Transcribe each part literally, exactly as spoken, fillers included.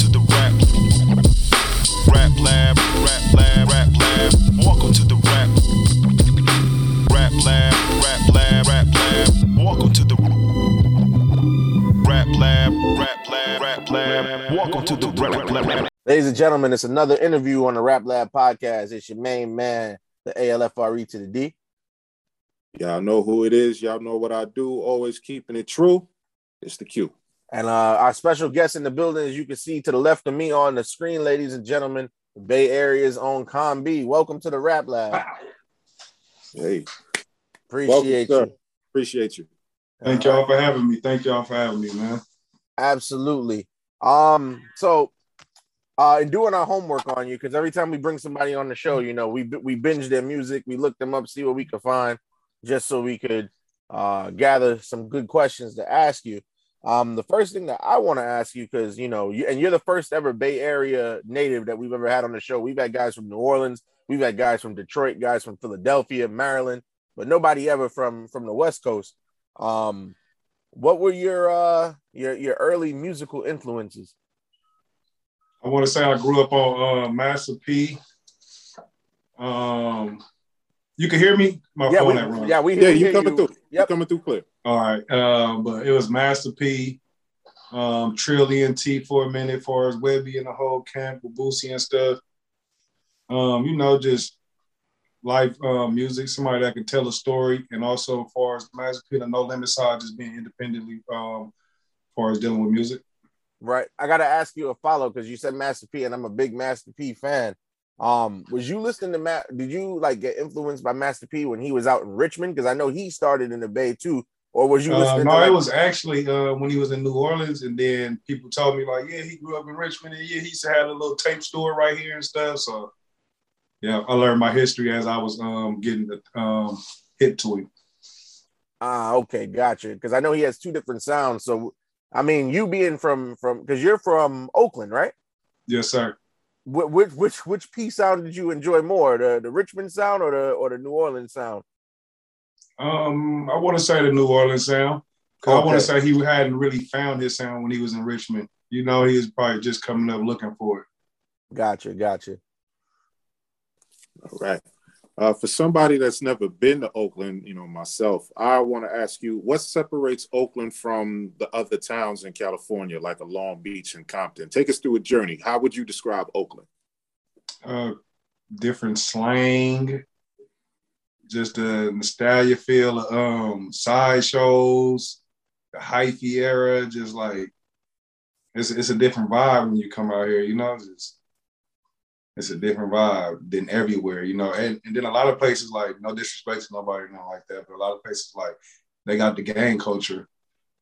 Welcome to the rap, rap lab, rap lab, rap lab. Welcome to the rap, rap lab, rap lab, rap lab. Welcome to the rap lab, rap lab, rap lab. Welcome to the rap lab. Ladies and gentlemen, it's another interview on the Rap Lab podcast. It's your main man, the A L F R E to the D. Y'all know who it is. Y'all know what I do. Always keeping it true. It's the Q. And uh, our special guest in the building, as you can see to the left of me on the screen, ladies and gentlemen, the Bay Area's own Combi. Welcome to the Rap Lab. Hey. Appreciate Welcome, you. Sir. Appreciate you. Thank uh, y'all for having me. Thank y'all for having me, man. Absolutely. Um. So, uh, doing our homework on you, because every time we bring somebody on the show, you know, we we binge their music, we look them up, see what we could find, just so we could uh, gather some good questions to ask you. Um, the first thing that I want to ask you, because, you know, you, and you're the first ever Bay Area native that we've ever had on the show. We've had guys from New Orleans. We've had guys from Detroit, guys from Philadelphia, Maryland, but nobody ever from from the West Coast. Um, what were your uh, your your early musical influences? I want to say I grew up on uh, Master P. Um, you can hear me? My yeah, phone we, that yeah, we hear, yeah, you hear coming you. through. Yep. You're coming through clear. All right, uh, but it was Master P, um, Trillian T for a minute, for as Webby and the whole camp with Boosie and stuff. Um, you know, just live uh, music, somebody that can tell a story, and also as far as Master P, the No Limit side, just being independently, um, as far as dealing with music. Right. I gotta ask you a follow because you said Master P, and I'm a big Master P fan. Um, was you listening to Matt? Did you like get influenced by Master P when he was out in Richmond? Because I know he started in the Bay too. Or was you listening? Uh, no, to like- it was actually uh, when he was in New Orleans, and then people told me like, yeah, he grew up in Richmond, and yeah, he used to have a little tape store right here and stuff. So yeah, I learned my history as I was um, getting the, um, hit to him. Ah, okay, gotcha. Because I know he has two different sounds. So I mean, you being from from because you're from Oakland, right? Yes, sir. Which which which P sound did you enjoy more, the, the Richmond sound or the or the New Orleans sound? Um, I want to say the New Orleans sound. Cause okay. I want to say he hadn't really found his sound when he was in Richmond. You know, he was probably just coming up looking for it. Gotcha, gotcha. All right. Uh, for somebody that's never been to Oakland, you know, myself, I want to ask you, what separates Oakland from the other towns in California, like a Long Beach and Compton? Take us through a journey. How would you describe Oakland? Uh, different slang, just the nostalgia feel, um, side shows, the hyphy era, just like, it's, it's a different vibe when you come out here, you know, just. It's a different vibe than everywhere, you know. And, and then a lot of places, like, no disrespect to nobody, not like that, but a lot of places, like, they got the gang culture as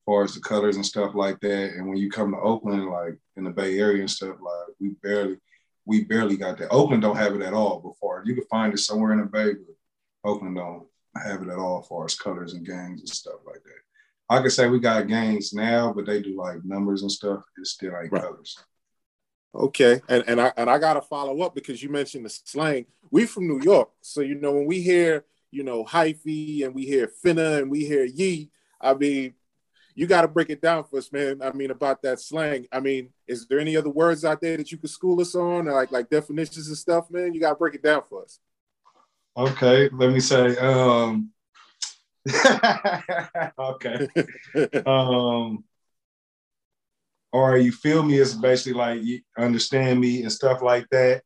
far as the colors and stuff like that. And when you come to Oakland, like, in the Bay Area and stuff, like, we barely we barely got that. Oakland don't have it at all before. You can find it somewhere in the Bay, but Oakland don't have it at all as far as colors and gangs and stuff like that. I could say we got gangs now, but they do, like, numbers and stuff. It's still, like, right. Colors. Okay, and and I and I gotta follow up because you mentioned the slang. We from New York, so you know when we hear you know hyphy and we hear finna and we hear yee, I mean, you gotta break it down for us, man. I mean about that slang. I mean, is there any other words out there that you could school us on, like like definitions and stuff, man? You gotta break it down for us. Okay, let me say. Um... okay. um... Or you feel me? It's basically like you understand me and stuff like that.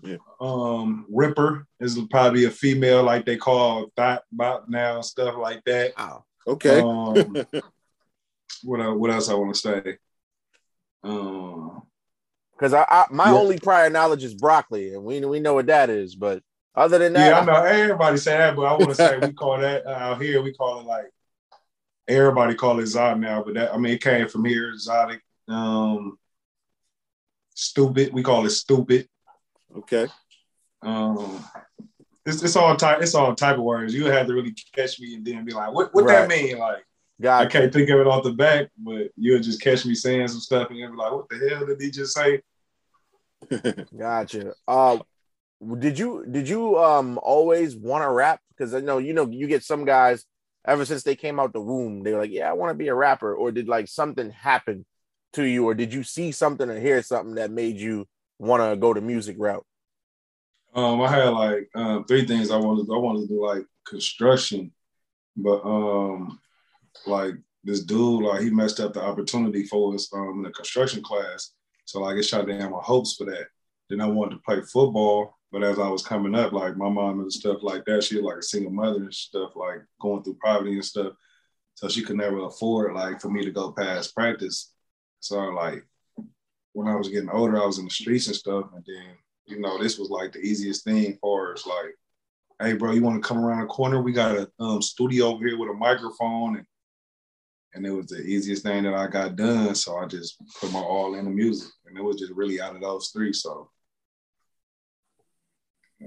Yeah. Um, Ripper is probably a female, like they call Thot Bop now, stuff like that. Oh, okay. Um, what else, what else I want to say? Because um, I, I my yeah. only prior knowledge is broccoli, and we we know what that is. But other than that, yeah, I know everybody say that, but I want to say we call that uh, out here. We call it like everybody call it Zod now, but that I mean it came from here, exotic. Um, stupid. We call it stupid. Okay. Um, it's it's all type. It's all type of words. You have to really catch me and then be like, "What? What right. that mean?" Like, God, I can't think of it off the back, but you'll just catch me saying some stuff, and you'll be like, "What the hell did he just say?" Gotcha. Uh, did you did you um always want to rap? Because I know you know you get some guys ever since they came out the womb, they were like, "Yeah, I want to be a rapper," or did like something happen to you, or did you see something or hear something that made you want to go the music route? Um, I had like uh, three things I wanted to do. I wanted to do like construction, but um, like this dude, like he messed up the opportunity for us um, in the construction class. So like it shot down my hopes for that. Then I wanted to play football, but as I was coming up, like my mom and stuff like that, she was like a single mother and stuff, like going through poverty and stuff. So she could never afford like for me to go past practice. So like when I was getting older, I was in the streets and stuff. And then, you know, this was like the easiest thing for us. Like, hey bro, you want to come around the corner? We got a um, studio over here with a microphone. And, and it was the easiest thing that I got done. So I just put my all into music. And it was just really out of those three. So.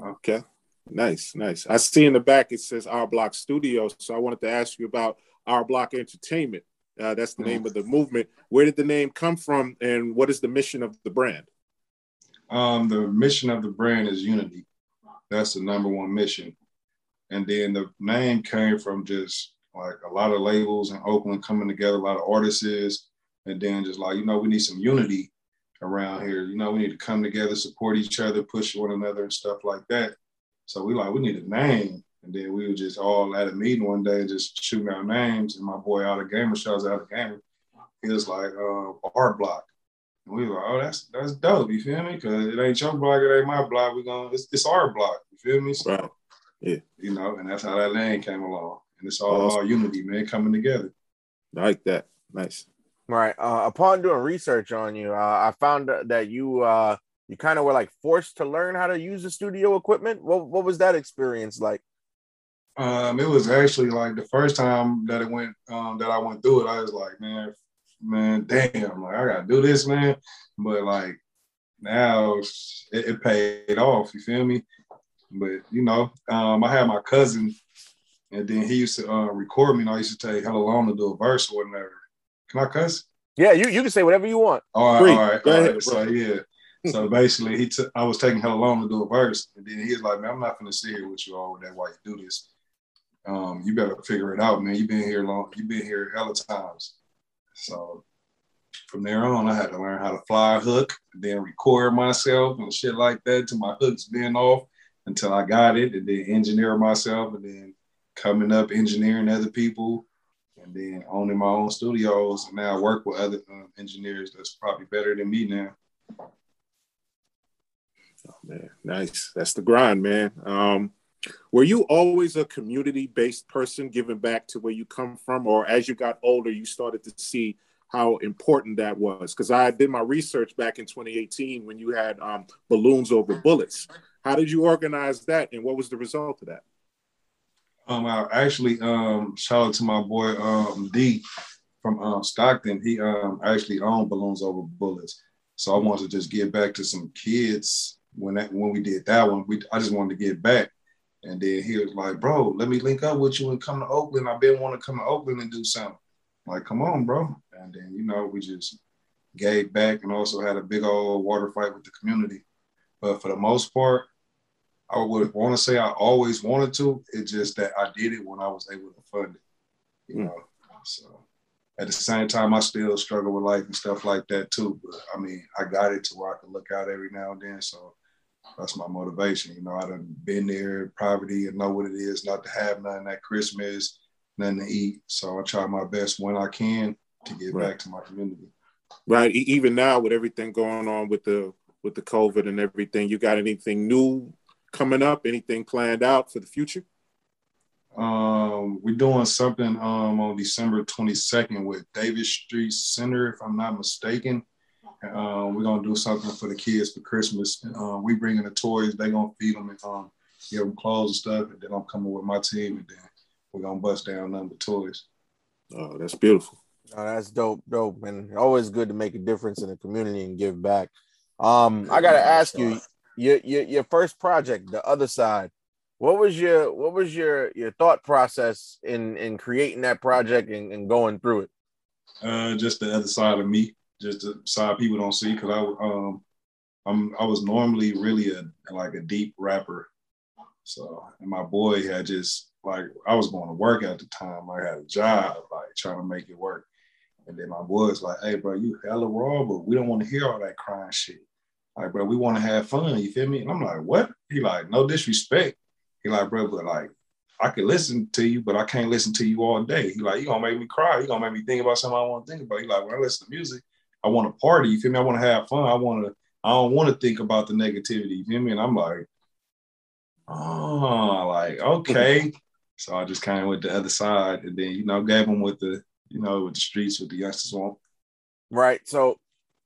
Okay. Nice, nice. I see in the back, it says Our Block Studios. So I wanted to ask you about Our Block Entertainment. Uh, that's the name of the movement. Where did the name come from, and what is the mission of the brand? Um, the mission of the brand is unity. That's the number one mission. And then the name came from just like a lot of labels in Oakland coming together, a lot of artists, and then just like, you know, we need some unity around here. You know, we need to come together, support each other, push one another and stuff like that. So we like, we need a name. And then we were just all at a meeting one day, just shooting our names. And my boy, Out of Gamer, shouts out of Gamer. He was like, uh, "Our Block," and we were like, "Oh, that's that's dope." You feel me? Because it ain't your block, it ain't my block. We gonna, it's, it's our block. You feel me? So, right. Yeah. You know, and that's how that name came along. And it's all, awesome. all unity, man, coming together. I like that. Nice. All right. Uh, upon doing research on you, uh, I found that you. Uh, You kind of were like forced to learn how to use the studio equipment. What what was that experience like? Um, it was actually like the first time that it went um, that I went through it. I was like, man, man, damn, like I gotta do this, man. But like now it, it paid off. You feel me? But you know, um, I had my cousin, and then he used to uh, record me, and I used to take hella long to do a verse or whatever. Can I cuss? Yeah, you you can say whatever you want. All right, Free. all right, Go all ahead, right. So yeah. So basically, he took. I was taking hella long to do a verse, and then he was like, "Man, I'm not gonna sit here with you all that while you do this. Um, you better figure it out, man. You've been here long. You've been here hella times." So from there on, I had to learn how to fly a hook, and then record myself and shit like that till my hooks been off until I got it, and then engineer myself, and then coming up engineering other people, and then owning my own studios. And now I work with other um, engineers that's probably better than me now. Oh, man, nice. That's the grind, man. Um, were you always a community-based person, giving back to where you come from? Or as you got older, you started to see how important that was? Because I did my research back in twenty eighteen when you had um, Balloons Over Bullets. How did you organize that, and what was the result of that? Um, I actually um, shout out to my boy um, D from um, Stockton. He um, actually owned Balloons Over Bullets. So I wanted to just give back to some kids. When that, when we did that one, we I just wanted to get back. And then he was like, "Bro, let me link up with you and come to Oakland. I've been wanting to come to Oakland and do something." I'm like, "Come on, bro." And then, you know, we just gave back and also had a big old water fight with the community. But for the most part, I would want to say I always wanted to. It's just that I did it when I was able to fund it, you know. So at the same time, I still struggle with life and stuff like that too. But I mean, I got it to where I could look out every now and then. So that's my motivation. You know, I done been there, poverty, and know what it is not to have nothing at Christmas, nothing to eat. So I try my best when I can to get right back to my community. Right. Even now with everything going on with the with the COVID and everything, you got anything new coming up? Anything planned out for the future? Um, we're doing something um, on December twenty-second with Davis Street Center, if I'm not mistaken. Uh, we're going to do something for the kids for Christmas. Uh, we bringing the toys. They're going to feed them and um, give them clothes and stuff. And then I'm coming with my team. And then we're going to bust down none of the toys. Oh, that's beautiful. Oh, that's dope, dope. And always good to make a difference in the community and give back. Um, I got to ask you, your, your, your first project, The Other Side, what was your what was your, your thought process in, in creating that project and, and going through it? Uh, just the other side of me. Just the side people don't see, because I um I'm I was normally really a like a deep rapper. So and my boy had just like I was going to work at the time. I had a job, like trying to make it work. And then my boy's like, hey, bro, you hella raw, but we don't want to hear all that crying shit. Like, bro, we want to have fun, you feel me? And I'm like, what? He like, no disrespect. He like, bro, but like, I can listen to you, but I can't listen to you all day. He like, you gonna make me cry. You gonna make me think about something I want to think about. He like, when I listen to music, I want to party, you feel me? I want to have fun. I want to, I don't want to think about the negativity, you feel me? And I'm like, oh, like, okay. So I just kind of went the other side and then, you know, gave them with the, you know, with the streets, with the youngsters on. Right. So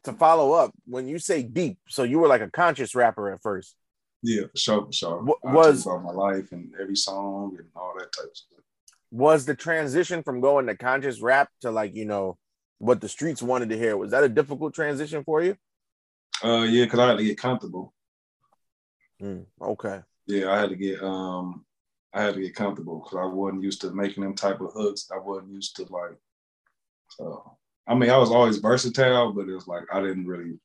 to follow up, when you say deep, so you were like a conscious rapper at first. Yeah, for sure, for sure. What, I was about my life and every song and all that type of stuff. Was the transition from going to conscious rap to like, you know, what the streets wanted to hear, was that a difficult transition for you? Uh, yeah, because I had to get comfortable. Mm, okay. Yeah, I had to get um. I had to get comfortable because I wasn't used to making them type of hooks. I wasn't used to like, so, I mean, I was always versatile, but it was like, I didn't really,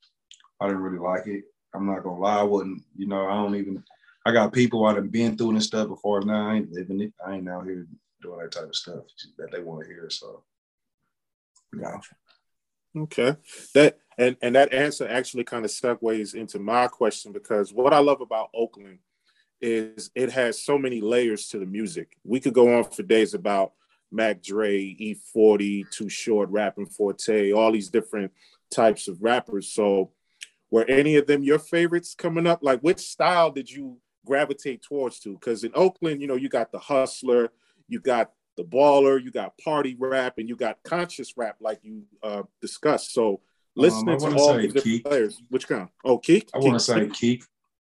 I didn't really like it. I'm not gonna lie. I wouldn't, you know, I don't even, I got people I done been through and stuff before now. I ain't living it. I ain't out here doing that type of stuff that they want to hear. So, yeah. Okay. That, and, and that answer actually kind of segues into my question, because what I love about Oakland is it has so many layers to the music. We could go on for days about Mac Dre, E Forty, Too Short, Rapping Forte, all these different types of rappers. So were any of them your favorites coming up? Like, which style did you gravitate towards to? Because in Oakland, you know, you got the hustler, you got the baller, you got party rap, and you got conscious rap like you uh, discussed. So listening um, to all the different Keak. Players, which kind? Oh, Keak? I want to say Keak.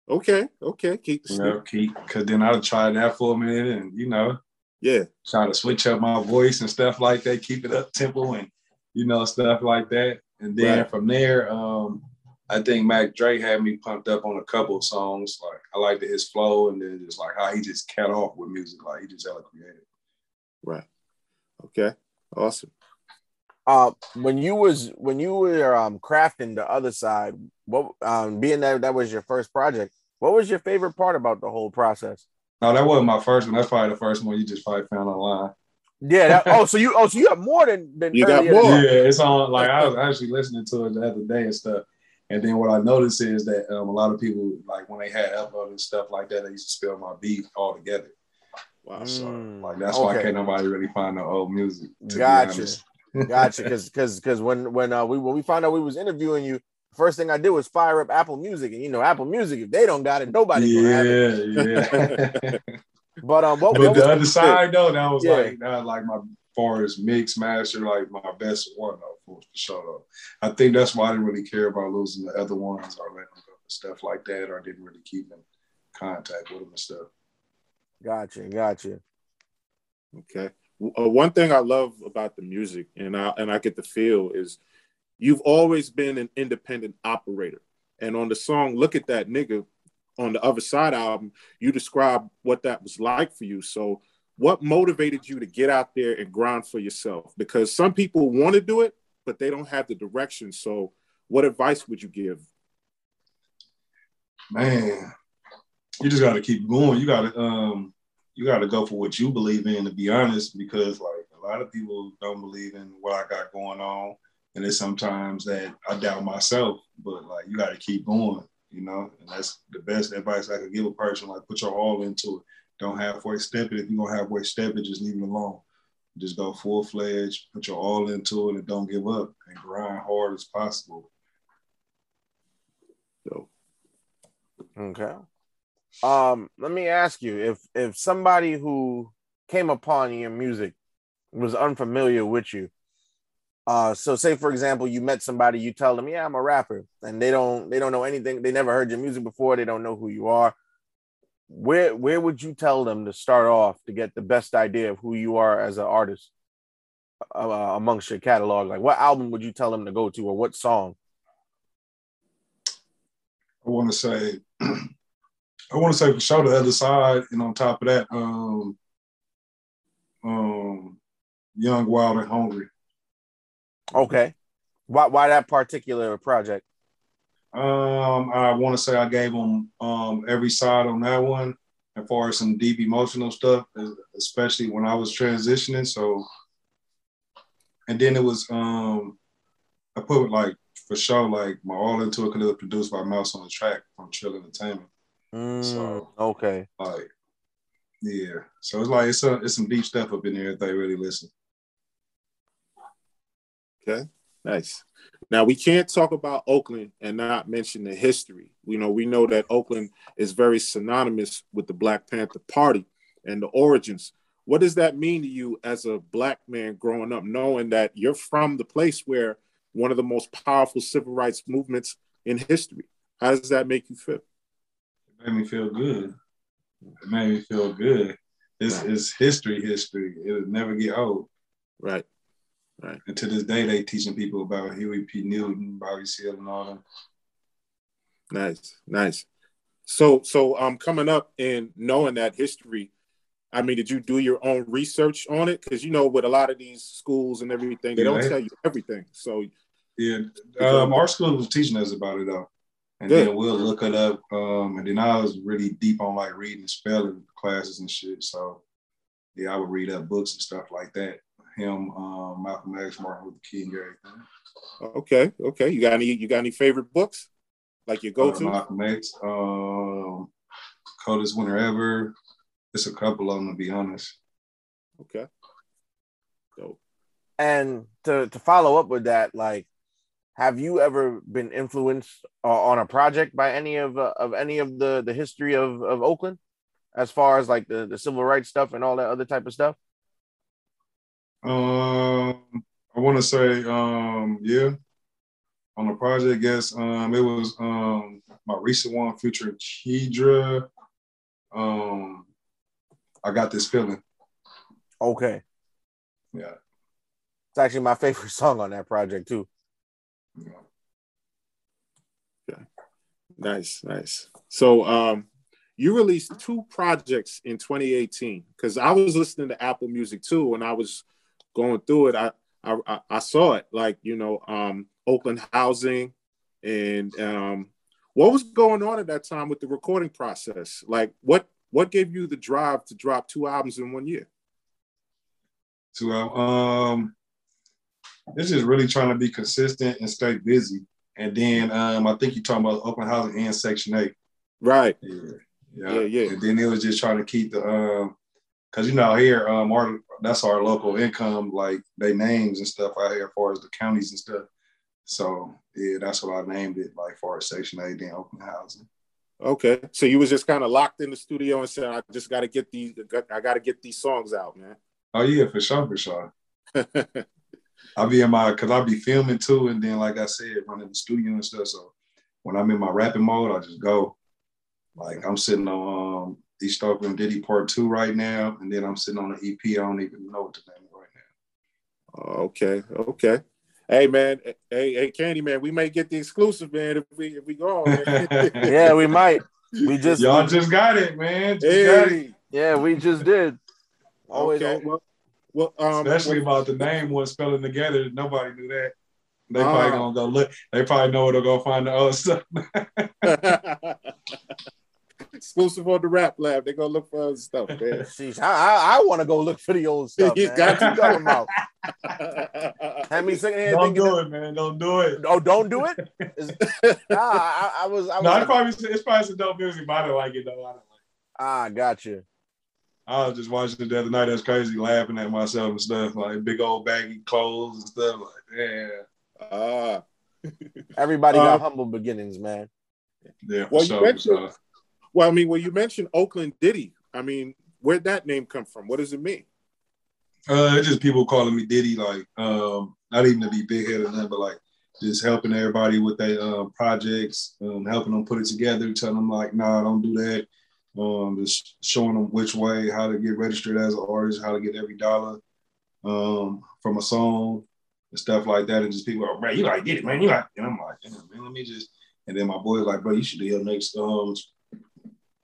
Okay, okay, keep the you know, keep because then I'll try that for a minute and you know, yeah, try to switch up my voice and stuff like that, keep it up tempo and you know, stuff like that. And then right. From there, um, I think Mac Dre had me pumped up on a couple of songs. Like I liked his flow and then just like how he just cut off with music, like he just hella creative. Right. Okay, awesome. Uh, when you was when you were um, crafting The Other Side, what um, being that that was your first project, what was your favorite part about the whole process? No, that wasn't my first one. That's probably the first one you just probably found online. Yeah. That, oh, so you oh so you have more than, than you got more. Yeah, it's on. Like I was actually listening to it the other day and stuff. And then what I noticed is that um, a lot of people like when they had uploaded and stuff like that, they used to spell my beat all together. Wow. So like that's okay. Why can't nobody really find the old music. To gotcha. Be honest. Gotcha, because because because when when uh, we when we found out we was interviewing you, first thing I did was fire up Apple Music, and you know Apple Music, if they don't got it, nobody yeah, gonna have it. Yeah. But um, what, but what the other side pick? Though, that was yeah. like that was like my far as mix master, like my best one though for sure. Though. I think that's why I didn't really care about losing the other ones or letting them go and stuff like that, or I didn't really keep in contact with them and stuff. Gotcha, gotcha. Okay. One thing I love about the music, and I and I get the feel, is you've always been an independent operator. And on the song "Look at That Nigga" on the Other Side album, you describe what that was like for you. So, what motivated you to get out there and grind for yourself? Because some people want to do it, but they don't have the direction. So, what advice would you give? Man, you just got to keep going. You got to. Um... You got to go for what you believe in, to be honest, because like a lot of people don't believe in what I got going on. And it's sometimes that I doubt myself, but like, you got to keep going, you know, and that's the best advice I could give a person. Like put your all into it. Don't halfway step it. If you're going to halfway step it, just leave it alone. Just go full fledged, put your all into it and don't give up and grind hard as possible. So. Okay. Um, let me ask you, if if somebody who came upon your music was unfamiliar with you, uh, so say for example you met somebody, you tell them, yeah, I'm a rapper, and they don't they don't know anything, they never heard your music before, they don't know who you are. Where where would you tell them to start off to get the best idea of who you are as an artist uh, amongst your catalog? Like, what album would you tell them to go to, or what song? I want to say. I want to say for sure The Other Side, and on top of that, um, um, Young, Wild, and Hungry. Okay. Why why that particular project? Um, I want to say I gave them um, every side on that one, as far as some deep emotional stuff, especially when I was transitioning. So And then it was, um, I put like, for sure, like my All Into It, because it was produced by Mouse on the Track from Trill Entertainment. Mm, so, okay. Like, yeah. So it's like, it's, a, it's some deep stuff up in there if they really listen. Okay, nice. Now, we can't talk about Oakland and not mention the history. You know, we know that Oakland is very synonymous with the Black Panther Party and the origins. What does that mean to you as a Black man growing up, knowing that you're from the place where one of the most powerful civil rights movements in history? How does that make you feel? It made me feel good. It made me feel good. It's, right. it's history, history. It'll never get old. Right. Right. And to this day, they teaching people about Huey P. Newton, Bobby Seale, and all them. Nice, nice. So, so um, coming up and knowing that history, I mean, did you do your own research on it? Because you know, with a lot of these schools and everything, they yeah, don't tell you everything. So, yeah, um, our school was teaching us about it though, and good. Then we'll look it up. Um, and then I was really deep on like reading and spelling classes and shit. So, yeah, I would read up books and stuff like that. Him, um, Malcolm X, Martin Luther King, everything. Okay, okay. You got any? You got any favorite books? Like your go-to? Uh, Malcolm X, um, Coldest Winter Ever. It's a couple of them, to be honest. Okay. Dope. And to to follow up with that, like, have you ever been influenced uh, on a project by any of uh, of any of the the history of of Oakland, as far as like the the civil rights stuff and all that other type of stuff? Um, I want to say, um, yeah, on the project, I guess, um, it was, um, my recent one, Future Ke'Dra, um, I Got This Feeling. Okay. Yeah. It's actually my favorite song on that project too. Yeah. Okay. Nice, nice. So, um, you released two projects in twenty eighteen, because I was listening to Apple Music too, and I was going through it, I, I I saw it, like, you know, um, Open Housing, and um, what was going on at that time with the recording process? Like, what what gave you the drive to drop two albums in one year? Two albums. Um, this is really trying to be consistent and stay busy. And then um, I think you're talking about Open Housing and Section eight. Right. Yeah, yeah, yeah. yeah. And then it was just trying to keep the. Um, Cause you know out here, um, our, that's our local income, like they names and stuff out here, as far as the counties and stuff. So yeah, that's what I named it, like for Section eight and Open Housing. Okay, so you was just kind of locked in the studio and said, "I just got to get these, I got to get these songs out, man." Oh yeah, for sure, for sure. I be in my, cause I be filming too, and then like I said, running the studio and stuff. So when I'm in my rapping mode, I just go. Like I'm sitting on. Um, Stark and Diddy Part Two right now, and then I'm sitting on an E P. I don't even know what to name it right now. Okay, okay. Hey man, hey, hey, Candy man, we may get the exclusive, man. If we if we go, on, yeah, we might. We just y'all just got it, man. Just hey. got it. Yeah, we just did. Always, okay. Well, well um, especially about the name one spelling together. Nobody knew that. They probably uh, gonna go look. They probably know where they'll go find the other stuff. Exclusive on the Rap Lab. They're gonna look for other stuff, man. Jeez, I I, I want to go look for the old stuff. Man. Got you talking about. Have me sitting here don't thinking do it, that... man. Don't do it. Oh, don't do it. nah, I, I was. I was no, like... it's probably it's probably some dope music, but I don't like it though. I don't like it. Ah, gotcha. I was just watching it the other night. That's crazy, laughing at myself and stuff, like big old baggy clothes and stuff, like yeah. Ah. Everybody got um, humble beginnings, man. Yeah. Well, so, you mentioned. Uh, Well, I mean, when you mentioned Oakland Diddy, I mean, where'd that name come from? What does it mean? Uh, it's just people calling me Diddy, like, um, not even to be big-headed or nothing, but, like, just helping everybody with their uh, projects, um, helping them put it together, telling them, like, nah, don't do that, um, just showing them which way, how to get registered as an artist, how to get every dollar um, from a song and stuff like that. And just people are, man, you like Diddy, man, you like, and I'm like, damn, man, let me just, and then my boy's like, bro, you should do your next um.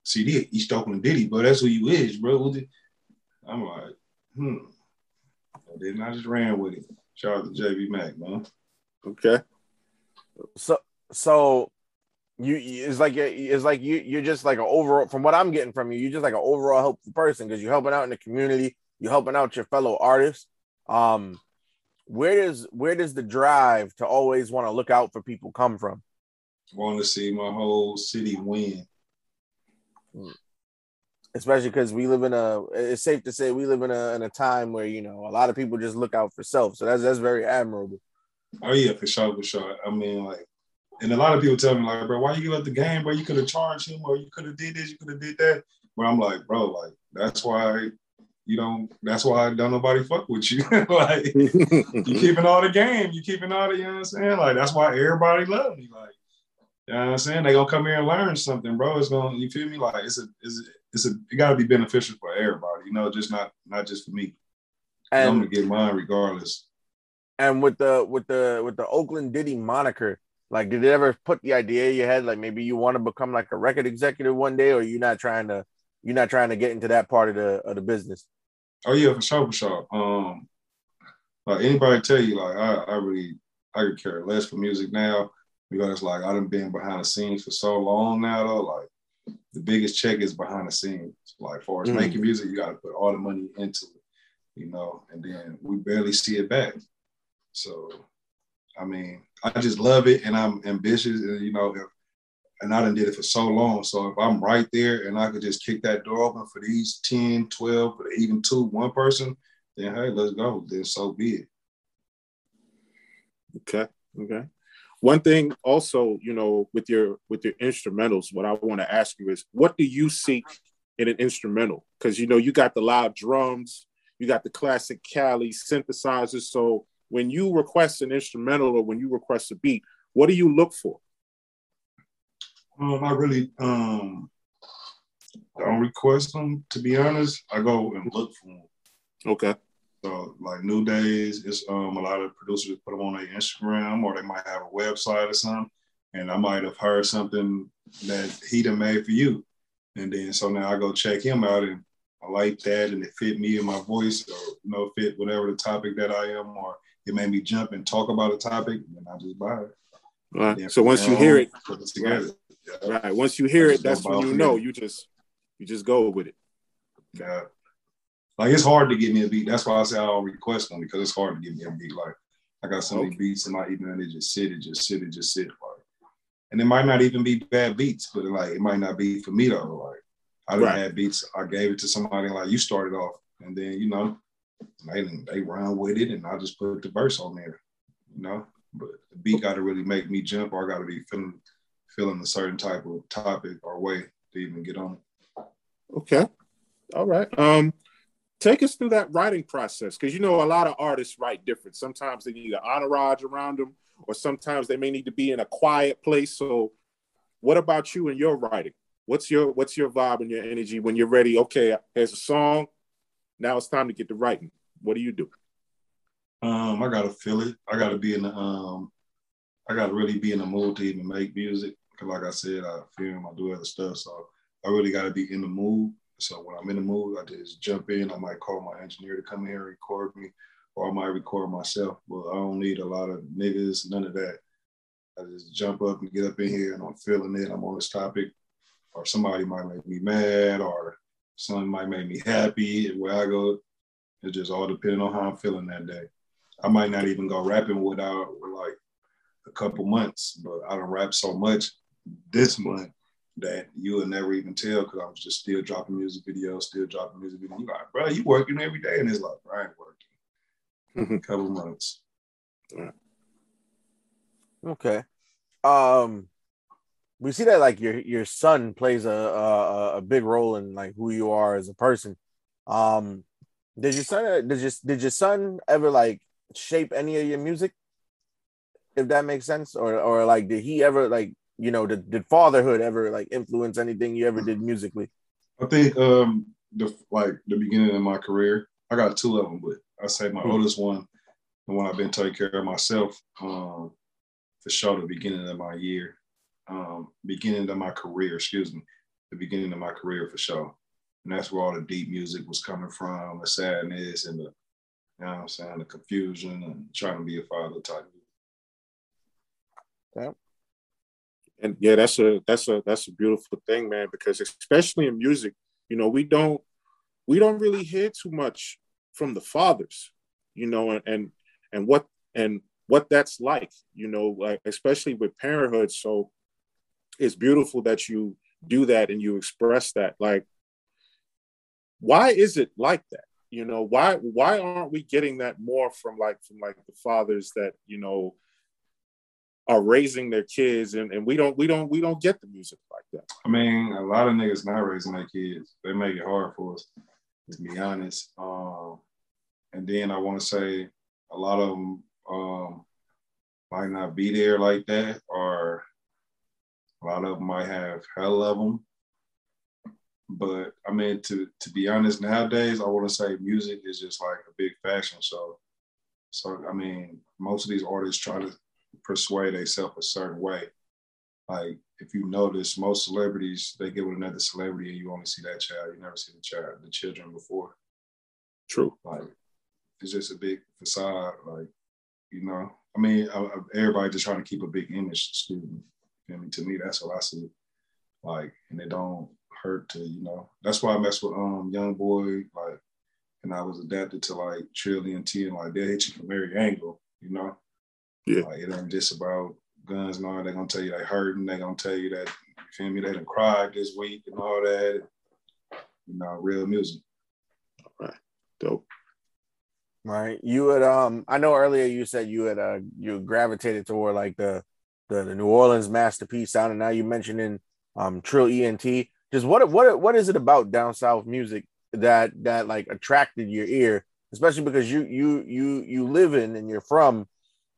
C D, East Oakland Diddy, but that's who you is, bro. I'm like, hmm. And then I just ran with it. Shout out to J B Mac, man. Okay. So, so you it's like it's like you you're just like an overall. From what I'm getting from you, you're just like an overall helpful person because you're helping out in the community, you're helping out your fellow artists. Um, where does where does the drive to always want to look out for people come from? Want to see my whole city win. Especially because we live in a, it's safe to say we live in a in a time where, you know, a lot of people just look out for self. So that's that's very admirable. Oh yeah, for sure, for sure. I mean, like, and a lot of people tell me, like, bro, why you give up the game, bro? You could have charged him, or you could have did this, you could have did that. But I'm like, bro, like, that's why you don't, that's why don't nobody fuck with you. Like, you keeping all the game, you keeping all the, you know what I'm saying? Like, that's why everybody love me. Like, you know what I'm saying? They gonna come here and learn something, bro. It's gonna, you feel me? Like, it's a, it's a, it's a, it gotta be beneficial for everybody, you know, just not, not just for me. And I'm gonna get mine regardless. And with the, with the, with the Oakland Diddy moniker, like, did it ever put the idea in your head, like, maybe you want to become like a record executive one day, or you're not trying to, you're not trying to get into that part of the of the business? Oh yeah, for sure, for sure. Um, like, anybody tell you, like, I, I really, I could care less for music now, because, like, I done been behind the scenes for so long now, though. Like, the biggest check is behind the scenes. Like, as far as mm-hmm. making music, you got to put all the money into it, you know, and then we barely see it back. So, I mean, I just love it, and I'm ambitious, and, you know, if, and I done did it for so long. So if I'm right there and I could just kick that door open for these ten, twelve, or even two, one person, then, hey, let's go. Then so be it. Okay, okay. One thing also, you know, with your with your instrumentals, what I want to ask you is, what do you seek in an instrumental? Because, you know, you got the loud drums, you got the classic Cali synthesizers. So when you request an instrumental, or when you request a beat, what do you look for? Um, I really um, don't request them, to be honest. I go and look for them. Okay. So, like, new days, it's um, a lot of producers put them on their Instagram, or they might have a website or something, and I might have heard something that he done made for you. And then, so now I go check him out, and I like that, and it fit me and my voice, or, you know, fit whatever the topic that I am, or it made me jump and talk about a topic, and I just buy it. Right. So once you hear it, put it together. Yeah. Right. Once you hear it, that's when you know. You just you just go with it. Yeah. Like, it's hard to get me a beat. That's why I say I don't request them, because it's hard to get me a beat. Like, I got so many okay. beats in my evening, and they just sit, it just sit, it just sit. Like, and it might not even be bad beats, but, like, it might not be for me though. Like, I done right. had beats. I gave it to somebody, like, you started off, and then, you know, they they run with it, and I just put the verse on there, you know. But the beat got to really make me jump, or I got to be feeling feeling a certain type of topic or way to even get on it. Okay, all right. Um. Take us through that writing process, because, you know, a lot of artists write different. Sometimes they need an entourage around them, or sometimes they may need to be in a quiet place. So what about you and your writing? What's your what's your vibe and your energy when you're ready? Okay, there's a song. Now it's time to get to writing. What do you do? Um, I gotta feel it. I gotta be in the um, I gotta really be in the mood to even make music. Cause like I said, I film, I do other stuff. So I really gotta be in the mood. So when I'm in the mood, I just jump in. I might call my engineer to come here and record me, or I might record myself. But I don't need a lot of niggas, none of that. I just jump up and get up in here, and I'm feeling it. I'm on this topic, or somebody might make me mad, or something might make me happy. Where I go, it just all depending on how I'm feeling that day. I might not even go rapping without like a couple months, but I done rap so much this month that you would never even tell, because I was just still dropping music videos, still dropping music videos. I'm like, bro, you working every day? And it's like, bro, I ain't working. Mm-hmm. Couple months. Yeah. Okay. Um, we see that, like, your your son plays a, a a big role in, like, who you are as a person. Um, did your son did your, did your son ever, like, shape any of your music, if that makes sense? Or or like, did he ever, like, you know, did, did fatherhood ever, like, influence anything you ever did musically? I think, um, the like, the beginning of my career, I got two of them, but I say my mm-hmm. oldest one, the one I've been taking care of myself, um, for sure, the beginning of my year, um, beginning of my career, excuse me, the beginning of my career for sure. And that's where all the deep music was coming from, the sadness and the, you know what I'm saying, the confusion and trying to be a father type. Yep. And yeah, that's a that's a that's a beautiful thing, man, because especially in music, you know, we don't we don't really hear too much from the fathers, you know, and, and and what and what that's like, you know, like especially with parenthood. So it's beautiful that you do that and you express that. Like, why is it like that? You know, why why aren't we getting that more from like from like the fathers that, you know, are raising their kids, and, and we don't we don't we don't get the music like that. I mean, a lot of niggas not raising their kids. They make it hard for us, to be honest. Um, and then I want to say a lot of them um, might not be there like that, or a lot of them might have hell of them. But I mean, to to be honest, nowadays I want to say music is just like a big fashion show. So I mean, most of these artists try to persuade themselves a certain way. Like if you notice, most celebrities, they get with another celebrity and you only see that child. You never see the child, the children before. True. Like it's just a big facade. Like, you know, I mean, I, I, everybody just trying to keep a big image. Student, I mean, to me, that's what I see. Like, and it don't hurt to, you know, that's why I mess with um Young Boy, like, and I was adapted to like Trillian T, and like they hit you from every angle, you know. Yeah. Like it ain't just about guns and all. They're gonna tell you they hurting, they're gonna tell you that, you feel me, they done cried this week and all that. You know, real music. All right. Dope. Right. You had um I know earlier you said you had uh you gravitated toward like the the, the New Orleans Master P sound, and now you mentioning um Trill E N T. Just what what what is it about down south music that that like attracted your ear, especially because you you you you live in and you're from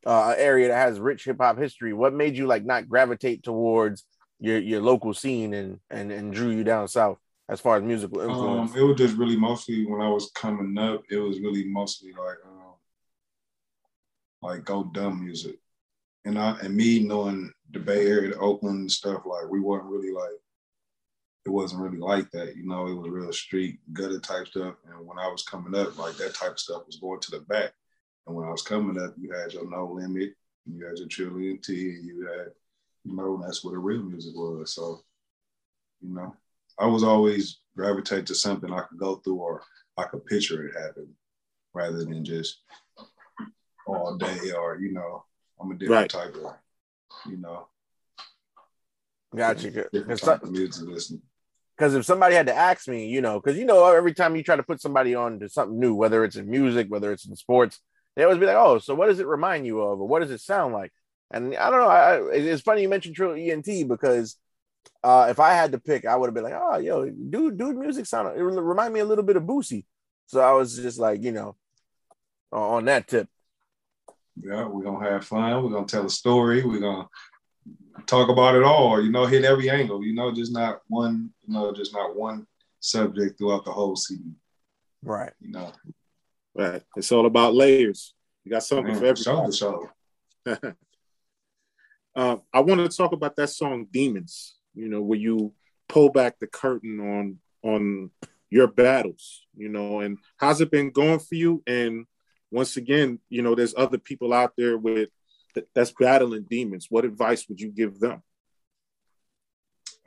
uh, an area that has rich hip hop history? What made you like not gravitate towards your your local scene and and and drew you down south as far as musical influence? Um, it was just really mostly when I was coming up. It was really mostly like um, like go dumb music, and I and me knowing the Bay Area, the Oakland and stuff, like we weren't really like. It wasn't really like that, you know, it was real street gutter type stuff. And when I was coming up, like that type of stuff was going to the back. And when I was coming up, you had your No Limit, you had your Trillian T, you had, you know, that's what the real music was. So, you know, I was always gravitated to something I could go through or I could picture it happening rather than just all day or, you know, I'm a different right. type of, you know. Gotcha. Different type of music listening. Because if somebody had to ask me, you know, because, you know, every time you try to put somebody on to something new, whether it's in music, whether it's in sports, they always be like, oh, so what does it remind you of? Or what does it sound like? And I don't know. I, it's funny you mentioned Trill E N T because uh, if I had to pick, I would have been like, oh, yo, dude, dude, music sound. It remind me a little bit of Boosie. So I was just like, you know, on that tip. Yeah, we're going to have fun. We're going to tell a story. We're going to talk about it all, you know, hit every angle, you know, just not one, you know, just not one subject throughout the whole season. Right. You know. Right. It's all about layers. You got something Man, for everybody. Show the show. uh, I want to talk about that song Demons, you know, where you pull back the curtain on on your battles, you know, and how's it been going for you? And once again, you know, there's other people out there with that's battling demons. What advice would you give them?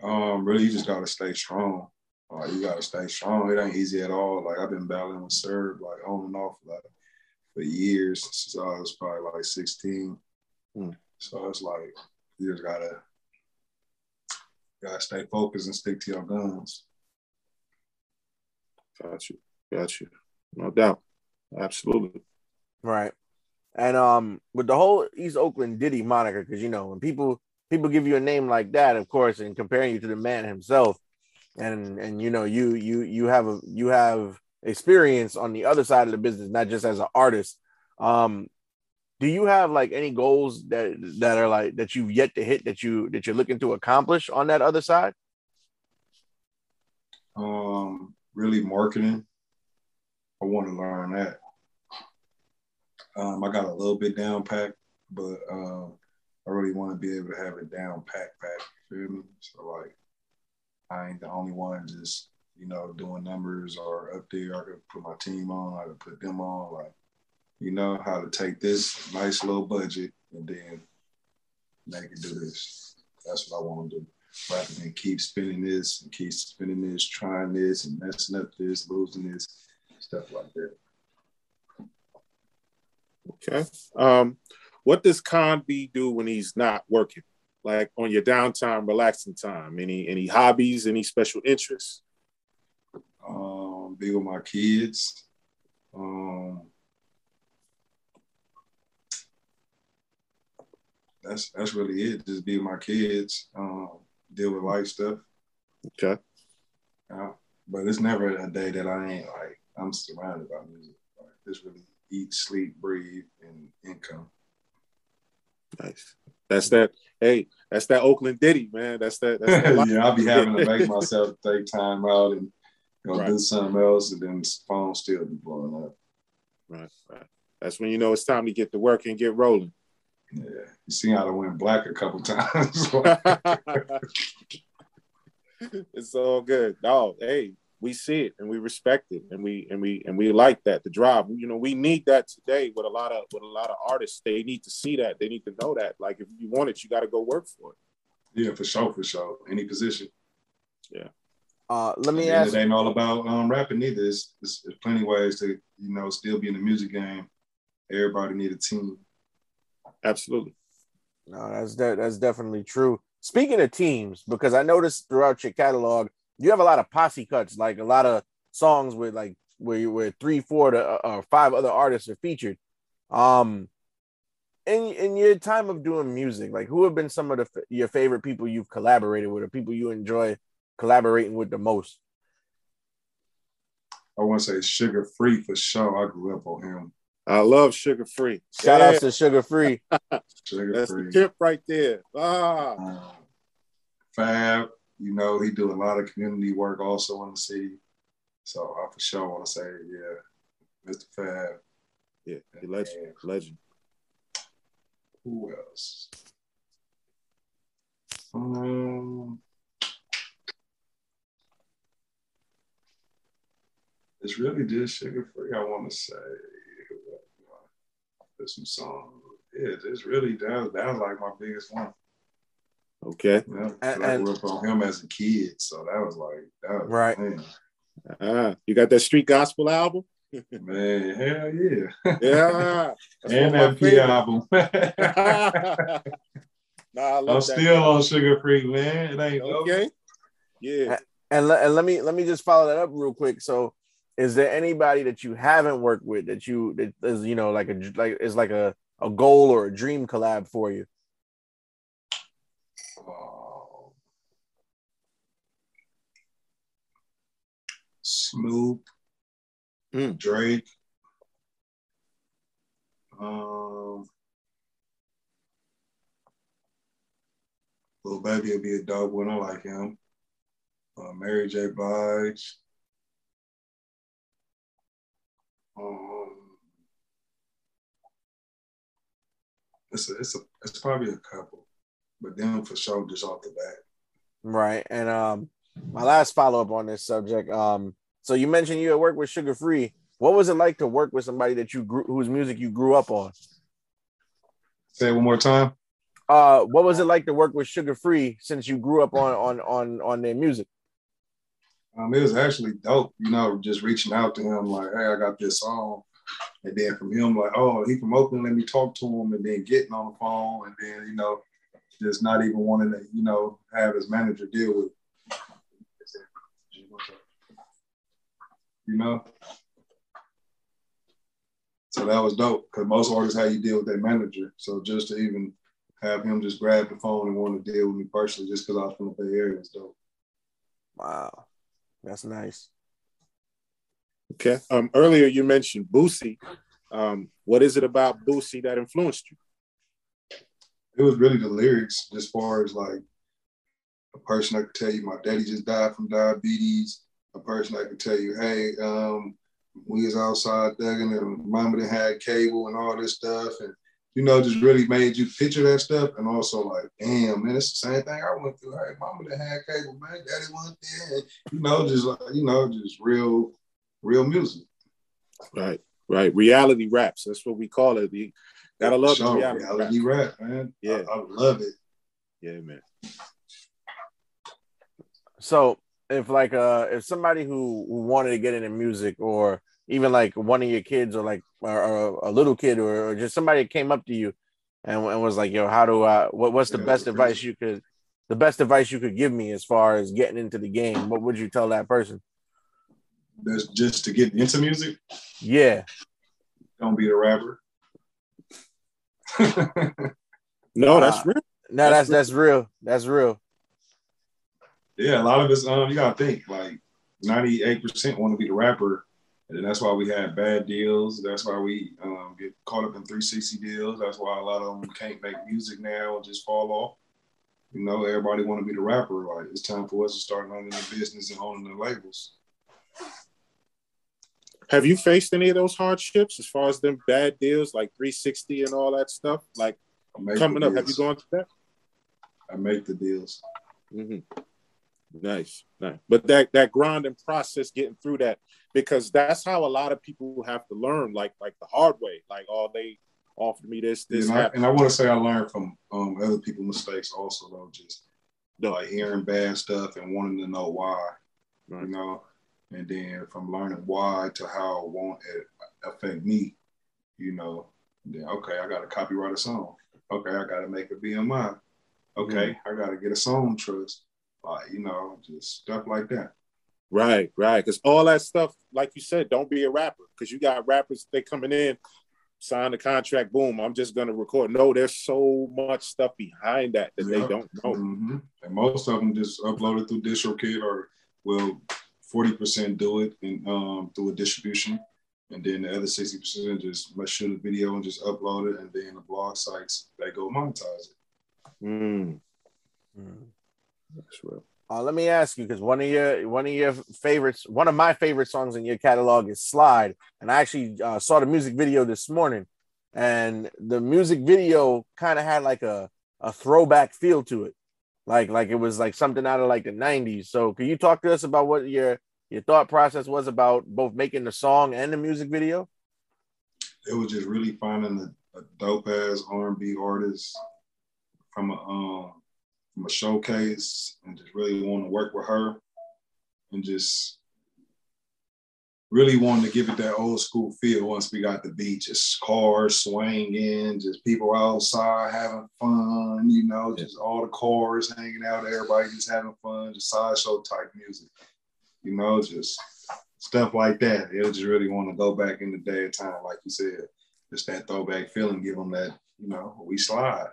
Um, really, you just gotta stay strong. Uh, you gotta stay strong. It ain't easy at all. Like I've been battling with Serb, like on and off, like for years since I was probably like sixteen. Mm. So it's like you just gotta gotta stay focused and stick to your guns. Got you. Got you. No doubt. Absolutely. Right. And um, with the whole East Oakland Diddy moniker, because, you know, when people people give you a name like that, of course, and comparing you to the man himself, and and you know, you you you have a you have experience on the other side of the business, not just as an artist. Um, do you have like any goals that that are like that you've yet to hit that you that you're looking to accomplish on that other side? Um, really marketing. I want to learn that. Um, I got a little bit down packed, but uh, I really want to be able to have it down packed, packed, you feel me? So, like, I ain't the only one just, you know, doing numbers or up there. I could put my team on. I could put them on. Like, you know, how to take this nice little budget and then make it do this. That's what I want to do. Rather than keep spinning this and keep spinning this, trying this and messing up this, losing this, stuff like that. Okay. Um, what does Combi do when he's not working? Like on your downtime, relaxing time? Any any hobbies, any special interests? Um, be with my kids. Um, that's that's really it. Just be with my kids. Um, deal with life stuff. Okay. Uh, but it's never a day that I ain't like I'm surrounded by music. Like it's really eat, sleep, breathe, and income. Nice. That's that. Hey, that's that Oakland ditty, man. That's that. That's that yeah, I'll be having to make myself take time out and go right. do something else, and then the phone still be blowing up. Right, right. That's when you know it's time to get to work and get rolling. Yeah, you see how I went black a couple times. It's all good. No, hey, we see it and we respect it, and we and we and we like that. The drive, you know, we need that today. With a lot of with a lot of artists, they need to see that. They need to know that. Like, if you want it, you got to go work for it. Yeah, for sure, for sure. Any position. Yeah. Uh, let me ask. It ain't all about um, rapping either. It's, it's, there's plenty of ways to, you know, still be in the music game. Everybody need a team. Absolutely. No, that's de- that's definitely true. Speaking of teams, because I noticed throughout your catalog, you have a lot of posse cuts, like a lot of songs with like where you where three, four, to or uh, five other artists are featured. Um, in in your time of doing music, like who have been some of the your favorite people you've collaborated with, or people you enjoy collaborating with the most? I want to say Sugar Free for sure. I grew up on him. I love Sugar Free. Shout yeah. out to Sugar Free. Sugar That's Free. The tip right there. Ah. Um, Fab, you know, he do a lot of community work also in the city. So I for sure want to say, yeah, Mister Fab. Yeah, he legend. And, legend. Who else? Um, it's really just Sugar Free, I want to say. Some songs. Yeah, it's really that, that was like my biggest one. Okay. Yeah, and, I grew up on him as a kid, so that was like that was right. Uh, you got that street gospel album? Man, hell yeah. Yeah. And that P album. Nah, I love I'm that still album. On Sugar Free, man. It ain't okay. Over. Yeah. And, and let me let me just follow that up real quick. So is there anybody that you haven't worked with that you that is you know like a like is like a, a goal or a dream collab for you? Uh, Snoop, mm. Drake, um, Lil Baby will be a dog one. I like him. Uh, Mary J. Blige. Um, it's a, it's a, it's probably a couple, but then for sure just off the bat. Right, and um, my last follow up on this subject. Um, so you mentioned you had worked with Sugar Free. What was it like to work with somebody that you grew, whose music you grew up on? Say it one more time. Uh, what was it like to work with Sugar Free since you grew up on on on on their music? Um, it was actually dope, you know, just reaching out to him like, hey, I got this song. And then from him, like, oh, he from Oakland, let me talk to him. And then getting on the phone and then, you know, just not even wanting to, you know, have his manager deal with it. You know? So that was dope because most artists, how you deal with their manager. So just to even have him just grab the phone and want to deal with me personally just because I was from the Bay Area is dope. Wow. That's nice. Okay. Um, earlier you mentioned Boosie. Um, what is it about Boosie that influenced you? It was really the lyrics, as far as like a person I could tell you, my daddy just died from diabetes. A person I could tell you, hey, um, we was outside thugging and mama that had cable and all this stuff. And, you know, just really made you picture that stuff. And also like, damn, man, it's the same thing I went through. Hey, mama that had cable, man, daddy wasn't there. You know, just like, you know, just real, real music. Right, right. Reality raps. That's what we call it. You gotta love sure, reality, reality rap. rap, man. Yeah. I, I love it. Yeah, man. So if like, uh, if somebody who, who wanted to get into music or even like one of your kids or like or, or a little kid or, or just somebody came up to you and, and was like, yo, how do I, what, what's the yeah, best advice crazy. you could, the best advice you could give me as far as getting into the game? What would you tell that person? That's just to get into music? Yeah. Don't be a rapper. No, that's real. Uh, no, that's, that's real. That's real. Yeah, a lot of us, um, you got to think, like ninety-eight percent want to be the rapper. And that's why we had bad deals. That's why we um, get caught up in three sixty deals. That's why a lot of them can't make music now and just fall off. You know, everybody want to be the rapper. Like, it's time for us to start owning the business and owning the labels. Have you faced any of those hardships as far as them bad deals, like three sixty and all that stuff? Like, coming up, have you gone through that? I make the deals. Mm-hmm. Nice, nice. But that that grind and process, getting through that, because that's how a lot of people have to learn, like like the hard way. Like, oh, they offered me this, this. And I, and I want to say I learned from um, other people's mistakes also, though, just like hearing bad stuff and wanting to know why, right. You know? And then from learning why to how it won't affect me, you know, then, okay, I got to copyright a song. Okay, I got to make a B M I. Okay, mm-hmm. I got to get a song trust. Like, you know, just stuff like that. Right, right. Because all that stuff, like you said, don't be a rapper. Because you got rappers, they coming in, sign the contract, boom, I'm just going to record. No, there's so much stuff behind that that yep. they don't know. Mm-hmm. And most of them just uploaded through DistroKid or, well, forty percent do it and um, through a distribution. And then the other sixty percent just must shoot a video and just upload it. And then the blog sites, they go monetize it. Mm. Mm. Uh, let me ask you, because one of your one of your favorites, one of my favorite songs in your catalog is "Slide," and I actually uh, saw the music video this morning, and the music video kind of had like a, a throwback feel to it, like like it was like something out of like the nineties. So, can you talk to us about what your your thought process was about both making the song and the music video? It was just really finding a, a dope ass R and B artist from a. Um... from a showcase and just really want to work with her and just really wanting to give it that old school feel once we got the beach, just cars swinging, just people outside having fun, you know, just all the cars hanging out, everybody just having fun, just sideshow type music, you know, just stuff like that. It'll just really want to go back in the day of time, like you said, just that throwback feeling, give them that, you know, we slide.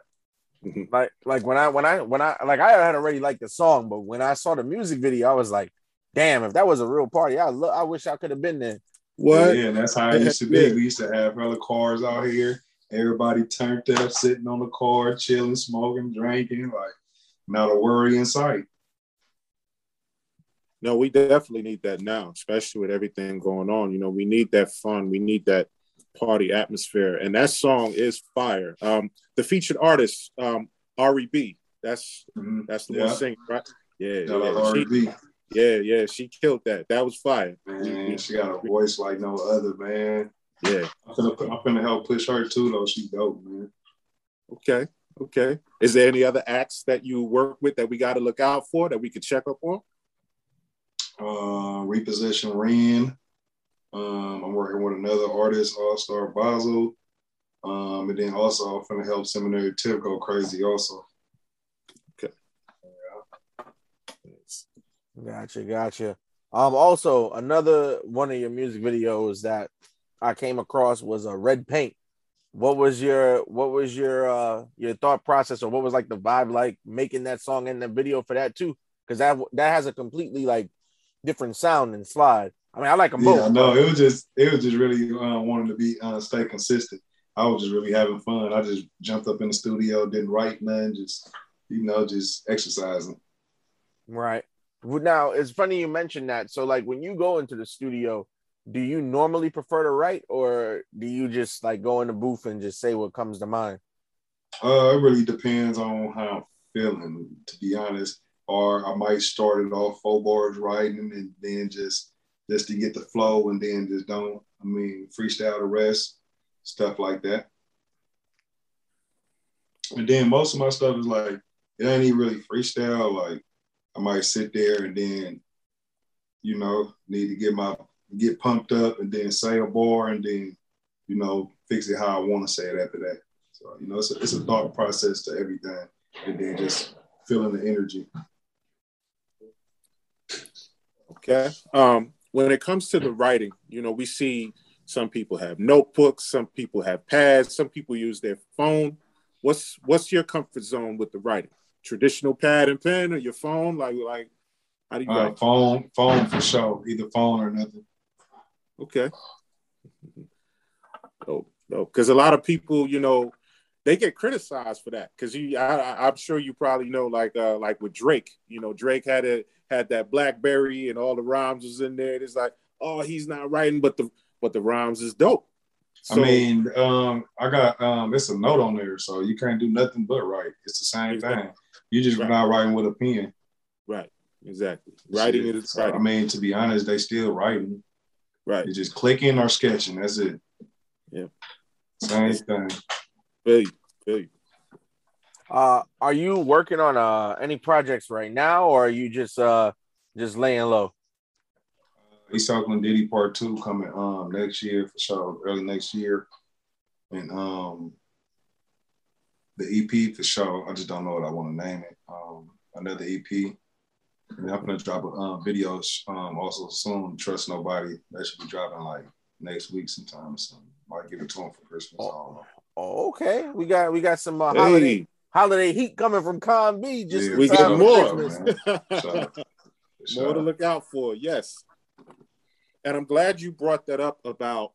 Like, like when I, when I, when I, like I had already liked the song, but when I saw the music video, I was like, damn, if that was a real party, I lo- I wish I could have been there. What? Yeah, that's how it used to be. We used to have hella cars out here. Everybody turned up, sitting on the car, chilling, smoking, drinking, like not a worry in sight. No, we definitely need that now, especially with everything going on. You know, we need that fun. We need that party atmosphere, and that song is fire. Um, the featured artist, um, R E B That's mm-hmm. that's the yeah. one singer, right? Yeah, yeah. She, yeah, yeah. She killed that. That was fire. Man, she got a voice like no other, man. Yeah, I'm gonna, I'm gonna help push her too, though. She's dope, man. Okay, okay. Is there any other acts that you work with that we got to look out for that we could check up on? Uh, Reposition Ren. Um, I'm working with another artist, All Star Basil, um, and then also I'm gonna help Seminary Tip go crazy also. Okay. Yeah. Gotcha, gotcha. Um, also another one of your music videos that I came across was a uh, Red Paint. What was your what was your uh, your thought process, or what was like the vibe like making that song and the video for that too? Because that that has a completely like different sound than Slide. I mean, I like them both. Yeah, no, it was just, it was just really uh, wanting to be, uh, stay consistent. I was just really having fun. I just jumped up in the studio, didn't write nothing, just, you know, just exercising. Right. Now, it's funny you mentioned that. So, like, when you go into the studio, do you normally prefer to write, or do you just, like, go in the booth and just say what comes to mind? Uh, it really depends on how I'm feeling, to be honest. Or I might start it off full bars writing and then just... just to get the flow, and then just don't, I mean, freestyle the rest, stuff like that. And then most of my stuff is like, it ain't even really freestyle. Like I might sit there and then, you know, need to get my get pumped up and then say a bar and then, you know, fix it how I want to say it after that. So, you know, it's a, it's a thought process to everything and then just feeling the energy. Okay. Um, when it comes to the writing, you know, we see some people have notebooks, some people have pads, some people use their phone. What's what's your comfort zone with the writing? Traditional pad and pen or your phone? Like, like how do you uh, write? Phone, phone for sure. Either phone or nothing. Okay. Oh, no, because a lot of people, you know, they get criticized for that. Because you, I, I'm sure you probably know, like, uh, like with Drake. You know, Drake had a had that BlackBerry and all the rhymes was in there. And it's like, oh, he's not writing, but the but the rhymes is dope. So, I mean, um, I got um, it's a note on there, so you can't do nothing but write. It's the same exactly. thing. You just right. not writing with a pen, right? Exactly. Writing it is writing. I mean, to be honest, they still writing. Right. You're just clicking or sketching. That's it. Yeah. Same thing. Hey, hey. Uh, are you working on uh, any projects right now, or are you just uh, just laying low? Uh, East Oakland Diddy Part Two coming um next year for sure, early next year, and um the E P for sure. I just don't know what I want to name it. Um, another E P. And I'm gonna drop a um, video um also soon. Trust Nobody. That should be dropping like next week sometime. So I might give it to him for Christmas. I don't know. Oh, okay, we got we got some uh, holiday hey. holiday heat coming from Combi. Just yeah, we get more, so, so. more to look out for. Yes, and I'm glad you brought that up about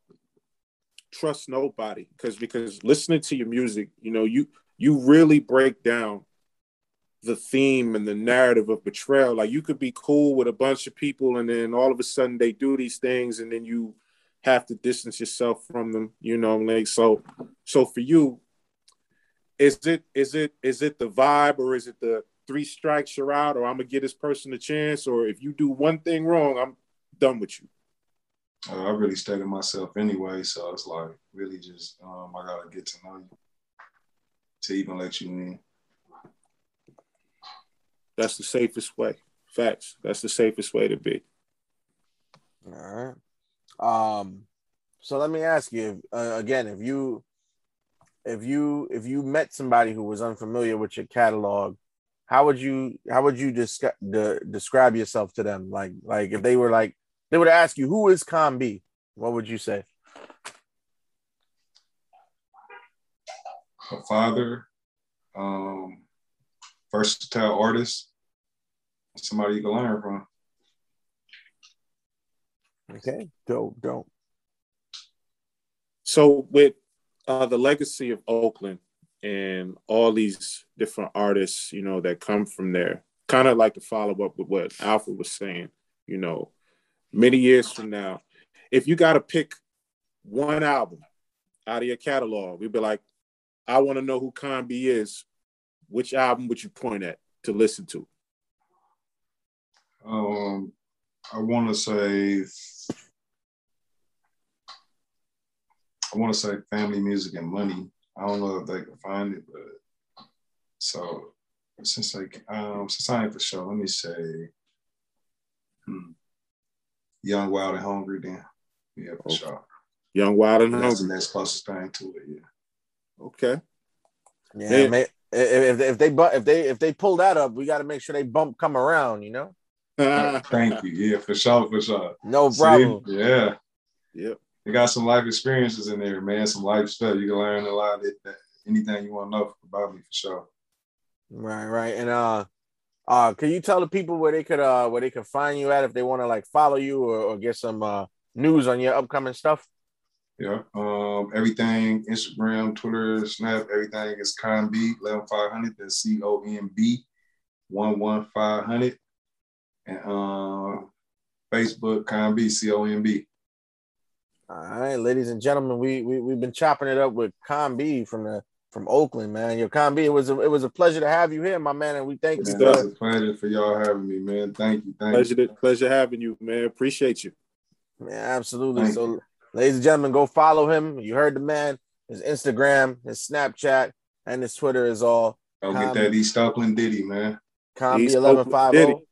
Trust Nobody, because because listening to your music, you know, you you really break down the theme and the narrative of betrayal. Like you could be cool with a bunch of people, and then all of a sudden they do these things, and then you have to distance yourself from them, you know, like, so, so for you, is it, is it, is it the vibe, or is it the three strikes you're out, or I'm gonna give this person a chance, or if you do one thing wrong, I'm done with you? Uh, I really stay to myself anyway. So it's like, really just, um, I gotta get to know you to even let you in. That's the safest way. Facts. That's the safest way to be. All right. Um, so let me ask you uh, again, if you, if you, if you met somebody who was unfamiliar with your catalog, how would you, how would you describe de- describe yourself to them? Like, like if they were like, they would ask you, who is Combi? What would you say? A father, um, versatile artist, somebody you can learn from. Okay, dope, dope. So with uh, the legacy of Oakland and all these different artists, you know, that come from there, kind of like to follow up with what Alfred was saying, you know, many years from now, if you got to pick one album out of your catalog, we'd be like, I want to know who Combi is. Which album would you point at to listen to? Um, I want to say... I want to say Family, Music, and Money. I don't know if they can find it, but so since like um since I ain't for sure, let me say hmm, Young, Wild, and Hungry. Then yeah, for okay. sure. Young, Wild, and Hungry. That's the next closest thing to it. Yeah. Okay. Yeah. Hey. May, if, if they if they if they pull that up, we got to make sure they bump come around. You know. Thank you. Yeah, for sure, for sure. No problem. See? Yeah. Yep. They got some life experiences in there, man. Some life stuff. You can learn a lot of it, anything you want to know about me, for sure. Right, right. And uh, uh, can you tell the people where they could uh where they could find you at if they want to like follow you or, or get some uh news on your upcoming stuff? Yeah. Um, everything Instagram, Twitter, Snap, everything is Combi eleven five hundred. That's C O M B one one five hundred, and um, Facebook Combi C O M B. All right, ladies and gentlemen, we we we've been chopping it up with Combi from the from Oakland, man. Yo, Combi, it was a, it was a pleasure to have you here, my man, and we thank man, you. It's a pleasure for y'all having me, man. Thank you, thank pleasure you. To, pleasure having you, man. Appreciate you. Man, absolutely. Thank so, you. Ladies and gentlemen, go follow him. You heard the man. His Instagram, his Snapchat, and his Twitter is all. Don't Combi. Get that East Oakland Diddy, man. Combi eleven fifty.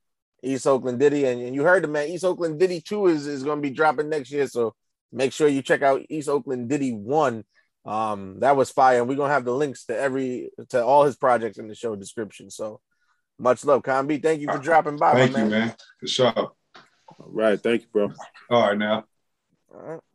East Oakland Diddy. And, and you heard the man, East Oakland Diddy two is, is going to be dropping next year. So make sure you check out East Oakland Diddy one. Um, that was fire. And we're going to have the links to every, to all his projects in the show description. So much love, Combi. Thank you for dropping by. Thank my you, man. man. For sure. All right. Thank you, bro. All right, now. All right.